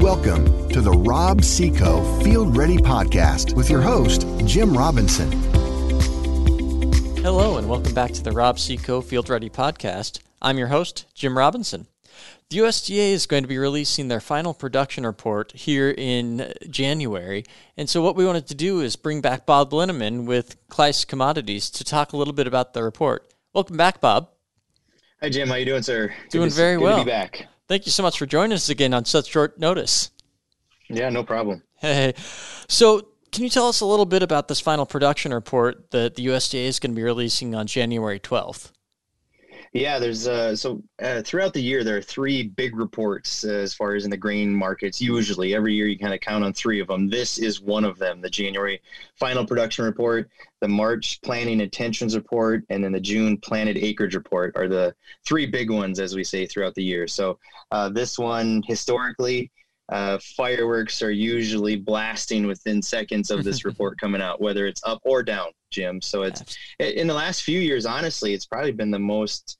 Welcome to the Rob-See-Co Field Ready Podcast with your host, Jim Robinson. Hello, and welcome back to the Rob-See-Co Field Ready Podcast. I'm your host, Jim Robinson. The USDA is going to be releasing their final production report here in January, and so what we wanted to do is bring back Bob Linneman with Kleist Commodities to talk a little bit about the report. Welcome back, Bob. Hi, Jim. How you doing, sir? Doing very well. Good to be back. Thank you so much for joining us again on such short notice. Yeah, no problem. Hey, so can you tell us a little bit about this final production report that the USDA is going to be releasing on January 12th? Yeah, there's throughout the year, there are three big reports as far as in the grain markets. Usually every year you kind of count on three of them. This is one of them: the January final production report, the March planting intentions report, and then the June planted acreage report are the three big ones, as we say, throughout the year. So this one, historically, fireworks are usually blasting within seconds of this report coming out, whether it's up or down, Jim. So it's in the last few years, honestly, it's probably been the most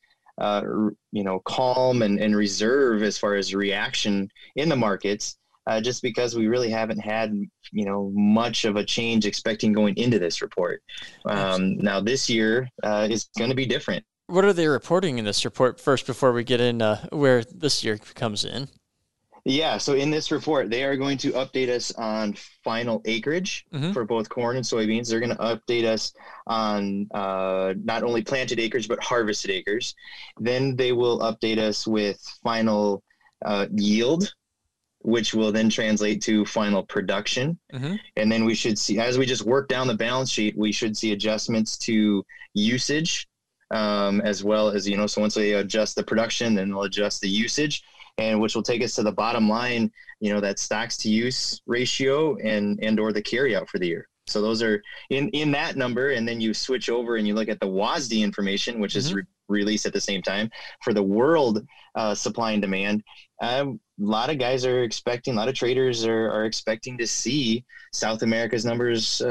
calm and reserve as far as reaction in the markets, just because we really haven't had, much of a change expecting going into this report. Now this year is going to be different. What are they reporting in this report first before we get in where this year comes in? Yeah, so in this report, they are going to update us on final acreage for both corn and soybeans. They're going to update us on not only planted acres, but harvested acres. Then they will update us with final yield, which will then translate to final production. And then we should see, as we just work down the balance sheet, we should see adjustments to usage as well as, so once they adjust the production, then they'll adjust the usage, and which will take us to the bottom line, that stocks to use ratio and or the carry out for the year. So those are in that number. And then you switch over and you look at the WASDE information, which is released at the same time for the world supply and demand. A lot of guys are expecting, a lot of traders are expecting to see South America's numbers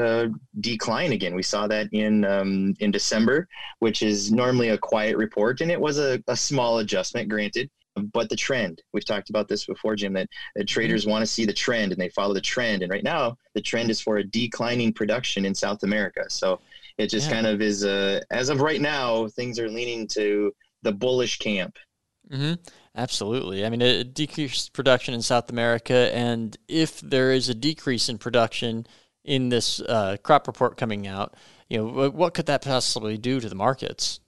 decline again. We saw that in December, which is normally a quiet report. And it was a small adjustment, granted. But the trend, we've talked about this before, Jim, that traders want to see the trend and they follow the trend. And right now the trend is for a declining production in South America. So it just kind of is, as of right now, things are leaning to the bullish camp. Absolutely. I mean, a decreased production in South America. And if there is a decrease in production in this crop report coming out, what could that possibly do to the markets?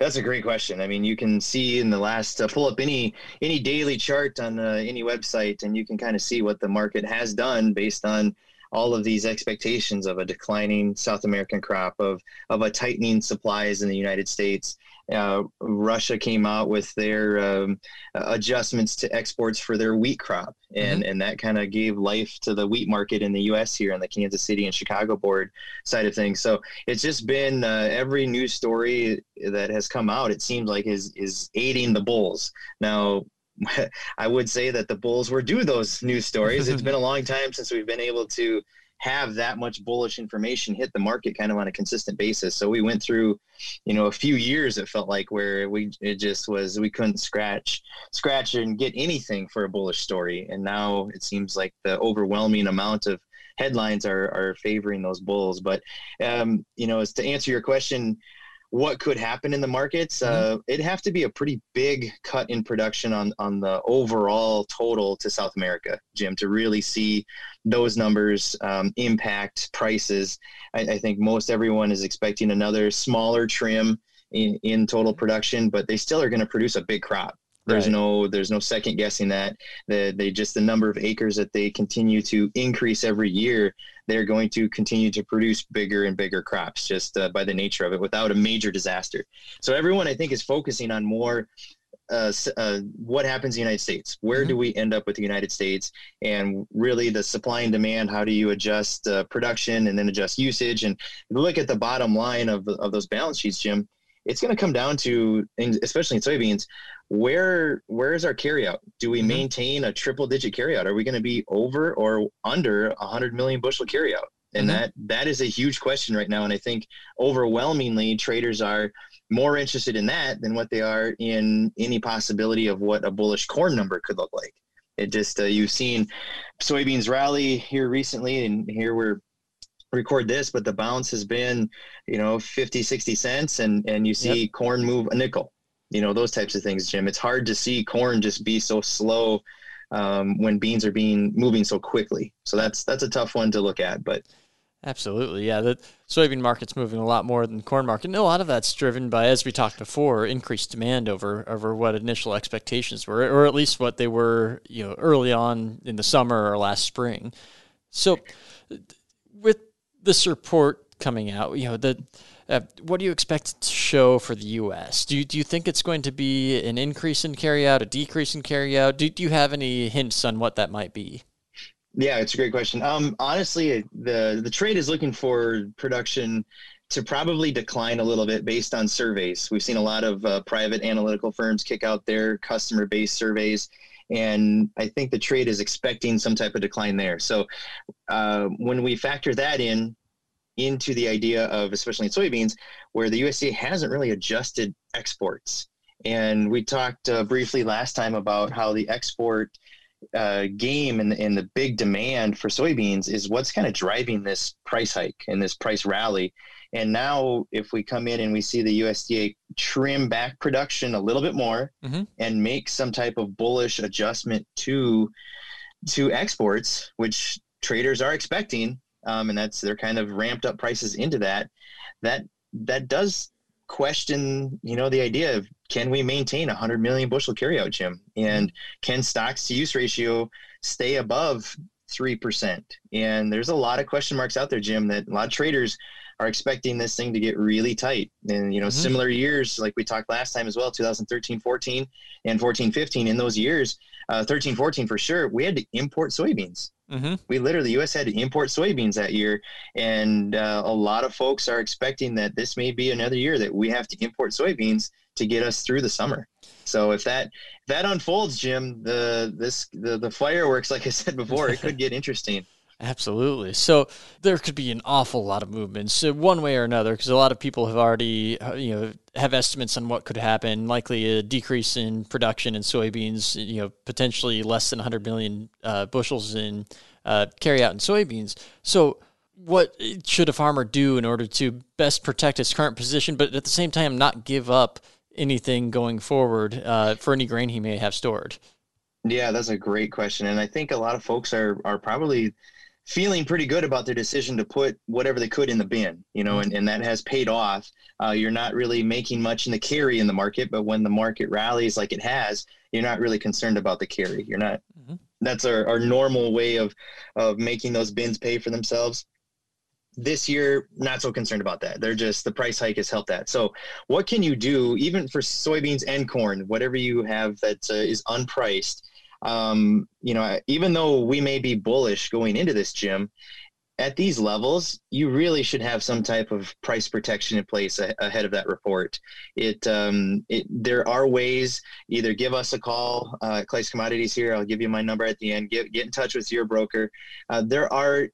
That's a great question. I mean, you can see in the last pull up any daily chart on any website, and you can kind of see what the market has done based on all of these expectations of a declining South American crop, of a tightening supplies in the United States. Russia came out with their adjustments to exports for their wheat crop, and that kind of gave life to the wheat market in the U.S. here on the Kansas City and Chicago board side of things. So it's just been every news story that has come out, it seems like, is aiding the bulls. Now, I would say that the bulls were due those news stories. It's been a long time since we've been able to have that much bullish information hit the market kind of on a consistent basis. So we went through, a few years, it felt like, where we couldn't scratch and get anything for a bullish story. And now it seems like the overwhelming amount of headlines are favoring those bulls. But, as to answer your question, what could happen in the markets? It'd have to be a pretty big cut in production on the overall total to South America, Jim, to really see those numbers impact prices. I think most everyone is expecting another smaller trim in total production, but they still are going to produce a big crop. There's no second guessing that. The number of acres that they continue to increase every year, they're going to continue to produce bigger and bigger crops just by the nature of it, without a major disaster. So everyone, I think, is focusing on more what happens in the United States. Where do we end up with the United States? And really the supply and demand, how do you adjust production and then adjust usage? And look at the bottom line of those balance sheets, Jim. It's going to come down to, especially in soybeans, where is our carryout? Do we maintain a triple-digit carryout? Are we going to be over or under 100 million bushel carryout? And that is a huge question right now. And I think overwhelmingly traders are more interested in that than what they are in any possibility of what a bullish corn number could look like. It just, you've seen soybeans rally here recently, and here we're record this, but the bounce has been, 50, 60 cents. And you see corn move a nickel, those types of things, Jim. It's hard to see corn just be so slow when beans are moving so quickly. So that's a tough one to look at, but. Absolutely. Yeah. The soybean market's moving a lot more than the corn market. And a lot of that's driven by, as we talked before, increased demand over what initial expectations were, or at least what they were, early on in the summer or last spring. So with this report coming out, what do you expect to show for the U.S.? Do you think it's going to be an increase in carryout, a decrease in carryout? Do you have any hints on what that might be? Yeah, it's a great question. Honestly, the trade is looking for production to probably decline a little bit based on surveys. We've seen a lot of private analytical firms kick out their customer-based surveys, and I think the trade is expecting some type of decline there. So when we factor that into the idea of, especially in soybeans, where the USDA hasn't really adjusted exports. And we talked briefly last time about how the export game and the big demand for soybeans is what's kind of driving this price hike and this price rally. And now if we come in and we see the USDA trim back production a little bit more and make some type of bullish adjustment to exports, which traders are expecting, and they're kind of ramped up prices into that does question, the idea of, can we maintain 100 million bushel carryout, Jim? And can stocks to use ratio stay above 3%? And there's a lot of question marks out there, Jim, that a lot of traders are expecting this thing to get really tight. And, similar years, like we talked last time as well, 2013, 14 and 14, 15, in those years, 13, 14 for sure, we had to import soybeans. We the U.S. had to import soybeans that year, and a lot of folks are expecting that this may be another year that we have to import soybeans to get us through the summer. So if that unfolds, Jim, the fireworks, like I said before, it could get interesting. Absolutely. So there could be an awful lot of movements one way or another, because a lot of people have already, have estimates on what could happen, likely a decrease in production in soybeans, potentially less than 100 million bushels in carryout in soybeans. So what should a farmer do in order to best protect his current position, but at the same time not give up anything going forward for any grain he may have stored? Yeah, that's a great question. And I think a lot of folks are probably feeling pretty good about their decision to put whatever they could in the bin, and that has paid off. You're not really making much in the carry in the market, but when the market rallies like it has, you're not really concerned about the carry. You're not, that's our normal way of making those bins pay for themselves. This year, not so concerned about that. They're just, the price hike has helped that. So what can you do, even for soybeans and corn, whatever you have that is unpriced? Even though we may be bullish going into this, Jim, at these levels, you really should have some type of price protection in place ahead of that report. There are ways. Either give us a call, Kleist Commodities here. I'll give you my number at the end. Get in touch with your broker. There are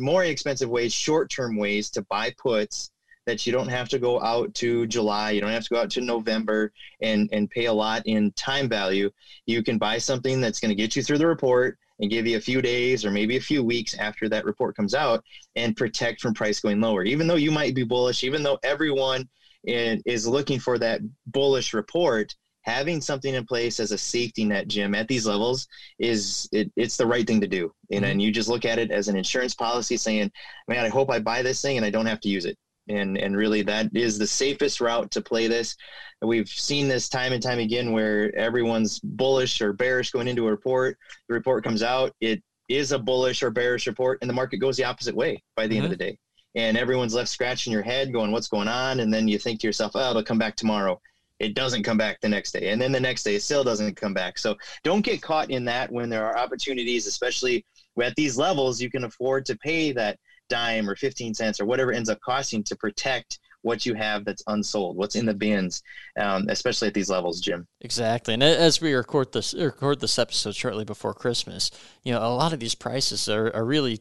more inexpensive ways, short-term ways to buy puts that you don't have to go out to July. You don't have to go out to November and pay a lot in time value. You can buy something that's going to get you through the report and give you a few days or maybe a few weeks after that report comes out and protect from price going lower. Even though you might be bullish, even though everyone is looking for that bullish report, having something in place as a safety net, Jim, at these levels it's the right thing to do. And you just look at it as an insurance policy saying, man, I hope I buy this thing and I don't have to use it. And really, that is the safest route to play this. We've seen this time and time again where everyone's bullish or bearish going into a report. The report comes out, it is a bullish or bearish report, and the market goes the opposite way by the end of the day. And everyone's left scratching your head going, what's going on? And then you think to yourself, it'll come back tomorrow. It doesn't come back the next day. And then the next day, it still doesn't come back. So don't get caught in that when there are opportunities, especially at these levels. You can afford to pay that dime or 15 cents or whatever it ends up costing to protect what you have that's unsold, what's in the bins, especially at these levels, Jim. Exactly. And as we record this episode shortly before Christmas, a lot of these prices are really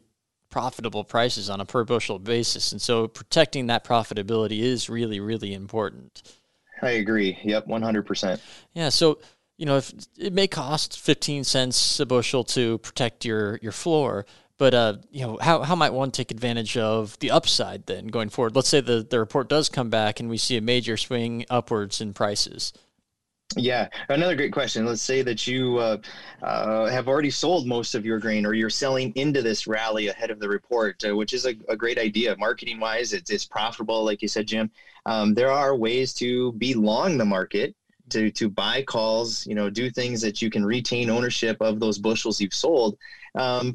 profitable prices on a per bushel basis. And so protecting that profitability is really, really important. I agree. Yep. 100%. Yeah. So you know, if, it may cost 15 cents a bushel to protect your floor, but you know, how might one take advantage of the upside then going forward? Let's say the report does come back and we see a major swing upwards in prices. Yeah, another great question. Let's say that you have already sold most of your grain, or you're selling into this rally ahead of the report, which is a great idea. Marketing-wise, it's profitable, like you said, Jim. There are ways to be long the market, to buy calls, you know, do things that you can retain ownership of those bushels you've sold,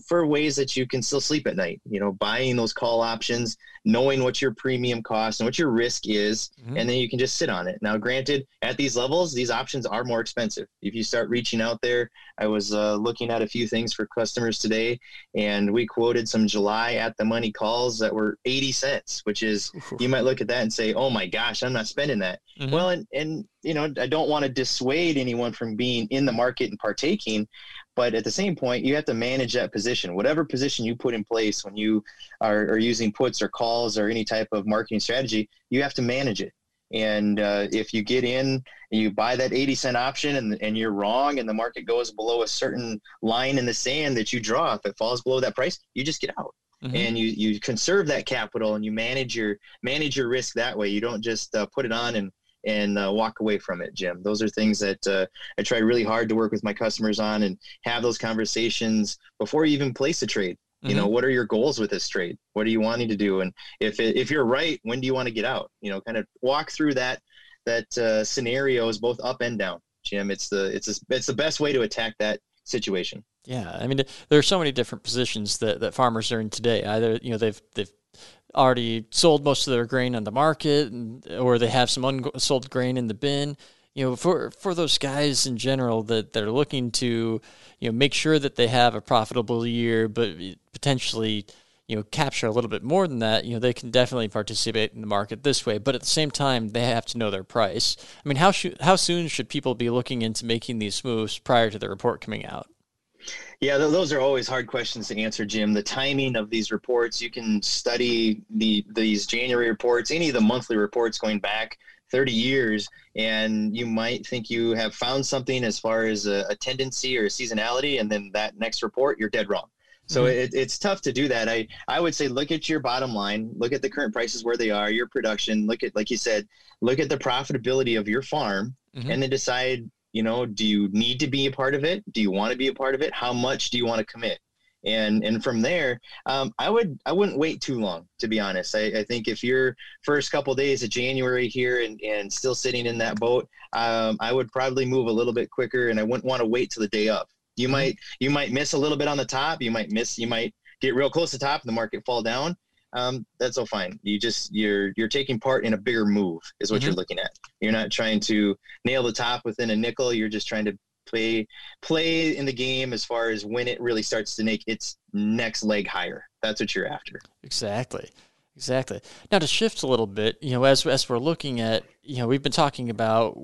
for ways that you can still sleep at night, you know, buying those call options, knowing what your premium cost and what your risk is, and then you can just sit on it. Now, granted, at these levels, these options are more expensive. If you start reaching out there, I was looking at a few things for customers today, and we quoted some July at the money calls that were 80 cents, which is, you might look at that and say, oh my gosh, I'm not spending that. Well, and you know, I don't want to dissuade anyone from being in the market and partaking, but at the same point, you have to manage that position. Whatever position you put in place when you are using puts or calls or any type of marketing strategy, you have to manage it. And if you get in and you buy that 80 cent option and you're wrong and the market goes below a certain line in the sand that you draw, if it falls below that price, you just get out. And you conserve that capital and you manage your risk that way. You don't just put it on and walk away from it, Jim. Those are things that I try really hard to work with my customers on and have those conversations before you even place a trade. You know, what are your goals with this trade? What are you wanting to do? And if you're right, when do you want to get out? You know, kind of walk through that scenario is both up and down, Jim. It's the best way to attack that situation. Yeah, I mean, there are so many different positions that farmers are in today. Either, you know, they've already sold most of their grain on the market, or they have some unsold grain in the bin. You know, for those guys in general that are looking to, you know, make sure that they have a profitable year, but potentially, you know, capture a little bit more than that, you know, they can definitely participate in the market this way. But at the same time, they have to know their price. I mean, how soon should people be looking into making these moves prior to the report coming out? Yeah, those are always hard questions to answer, Jim. The timing of these reports, you can study these January reports, any of the monthly reports going back 30 years, and you might think you have found something as far as a tendency or a seasonality, and then that next report, you're dead wrong. So it's tough to do that. I would say look at your bottom line, look at the current prices where they are, your production, look at, like you said, look at the profitability of your farm, and then decide, you know, do you need to be a part of it? Do you want to be a part of it? How much do you want to commit? And from there, I wouldn't wait too long, to be honest. I think if your first couple of days of January here and still sitting in that boat, I would probably move a little bit quicker, and I wouldn't want to wait till the day of. You might miss a little bit on the top. You might get real close to the top and the market fall down. That's all fine. You're taking part in a bigger move is what you're looking at. You're not trying to nail the top within a nickel. You're just trying to play in the game as far as when it really starts to make its next leg higher. That's what you're after. Exactly. Now, to shift a little bit, you know, as we're looking at, you know, we've been talking about,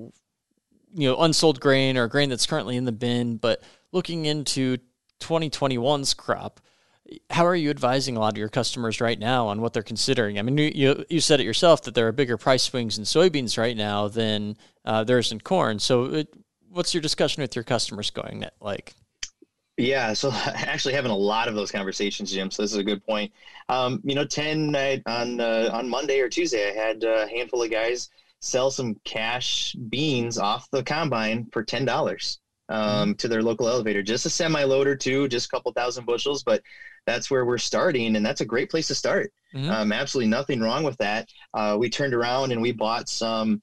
you know, unsold grain or grain that's currently in the bin, but looking into 2021's crop, how are you advising a lot of your customers right now on what they're considering? I mean, you said it yourself that there are bigger price swings in soybeans right now than there is in corn. So what's your discussion with your customers going like? Yeah, so actually having a lot of those conversations, Jim. So this is a good point. You know, on Monday or Tuesday, I had a handful of guys sell some cash beans off the combine for $10. To their local elevator, just a semi loader too, just a couple thousand bushels, but that's where we're starting. And that's a great place to start. Absolutely nothing wrong with that. We turned around and we bought some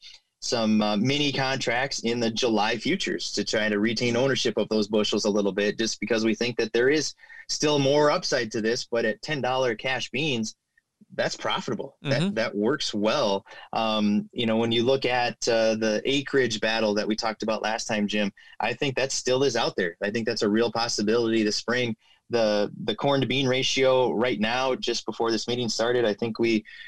mini contracts in the July futures to try to retain ownership of those bushels a little bit, just because we think that there is still more upside to this, but at $10 cash beans, that's profitable. That works well. You know, when you look at the acreage battle that we talked about last time, Jim, I think that still is out there. I think that's a real possibility this spring. The corn to bean ratio right now, just before this meeting started, I think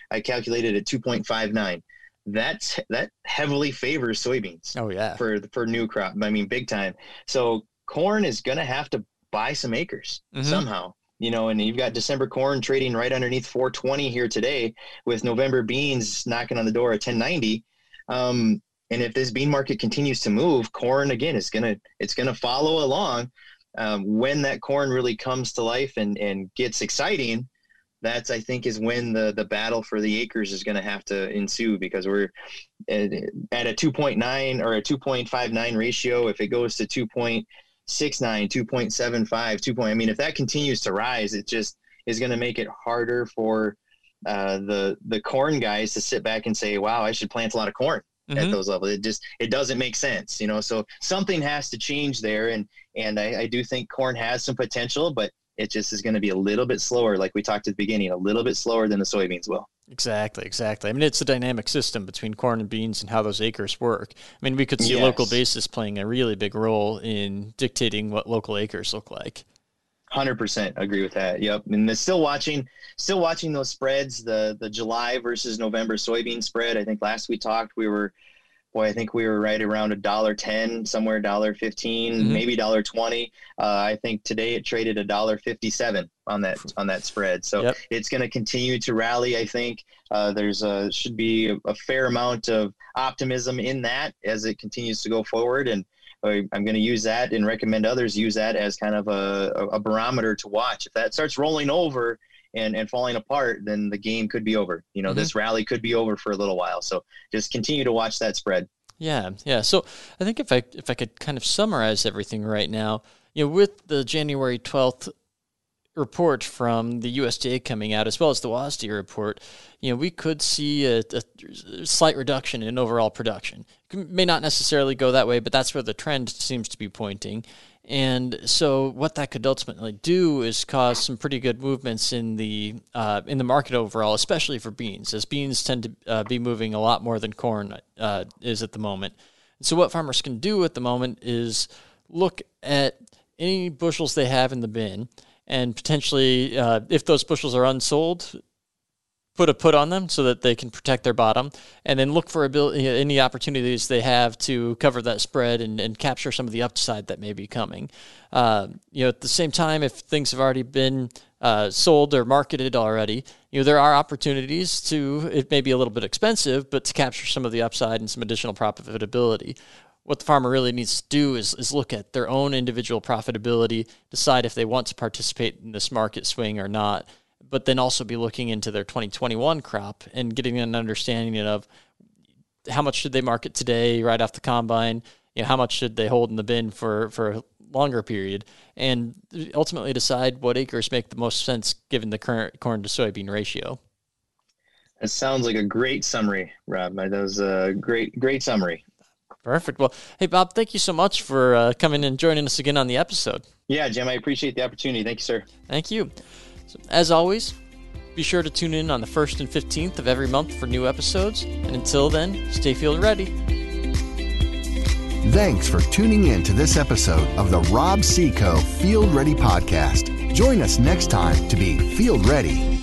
I calculated at 2.59. That heavily favors soybeans. Oh yeah, for new crop. I mean, big time. So corn is going to have to buy some acres somehow. You know, and you've got December corn trading right underneath 420 here today, with November beans knocking on the door at 1090. And if this bean market continues to move, corn again is gonna follow along. When that corn really comes to life and gets exciting, that's, I think, is when the battle for the acres is going to have to ensue, because we're at a 2.9 or a 2.59 ratio. If it goes to 2.69, 2.75, I mean, if that continues to rise, it just is going to make it harder for the corn guys to sit back and say, wow, I should plant a lot of corn at those levels. It doesn't make sense, you know, so something has to change there. And I do think corn has some potential, but it just is going to be a little bit slower, like we talked at the beginning, a little bit slower than the soybeans will. Exactly. I mean, it's a dynamic system between corn and beans and how those acres work. I mean, we could see local basis playing a really big role in dictating what local acres look like. 100% agree with that. Yep. And still watching those spreads, the July versus November soybean spread. I think last we talked, I think we were right around $1.10, somewhere $1.15, maybe $1.20. I think today it traded $1.57 on that spread. So it's going to continue to rally. I think there's should be a fair amount of optimism in that as it continues to go forward. And I'm going to use that and recommend others use that as kind of a barometer to watch. If that starts rolling over and falling apart, then the game could be over. You know, this rally could be over for a little while. So just continue to watch that spread. Yeah. So I think if I could kind of summarize everything right now, you know, with the January 12th report from the USDA coming out, as well as the WASDE report, you know, we could see a slight reduction in overall production. It may not necessarily go that way, but that's where the trend seems to be pointing. And so what that could ultimately do is cause some pretty good movements in the market overall, especially for beans, as beans tend to be moving a lot more than corn is at the moment. And so what farmers can do at the moment is look at any bushels they have in the bin and potentially, if those bushels are unsold, put a put on them so that they can protect their bottom, and then look for any opportunities they have to cover that spread and capture some of the upside that may be coming. You know, at the same time, if things have already been sold or marketed already, you know, there are opportunities to, it may be a little bit expensive, but to capture some of the upside and some additional profitability. What the farmer really needs to do is look at their own individual profitability, decide if they want to participate in this market swing or not, but then also be looking into their 2021 crop and getting an understanding of how much should they market today right off the combine, you know, how much should they hold in the bin for a longer period, and ultimately decide what acres make the most sense given the current corn to soybean ratio. That sounds like a great summary, Rob. That was a great summary. Perfect. Well, hey, Bob, thank you so much for coming and joining us again on the episode. Yeah, Jim, I appreciate the opportunity. Thank you, sir. Thank you. So, as always, be sure to tune in on the 1st and 15th of every month for new episodes. And until then, stay field ready. Thanks for tuning in to this episode of the Rob-See Co. Field Ready Podcast. Join us next time to be field ready.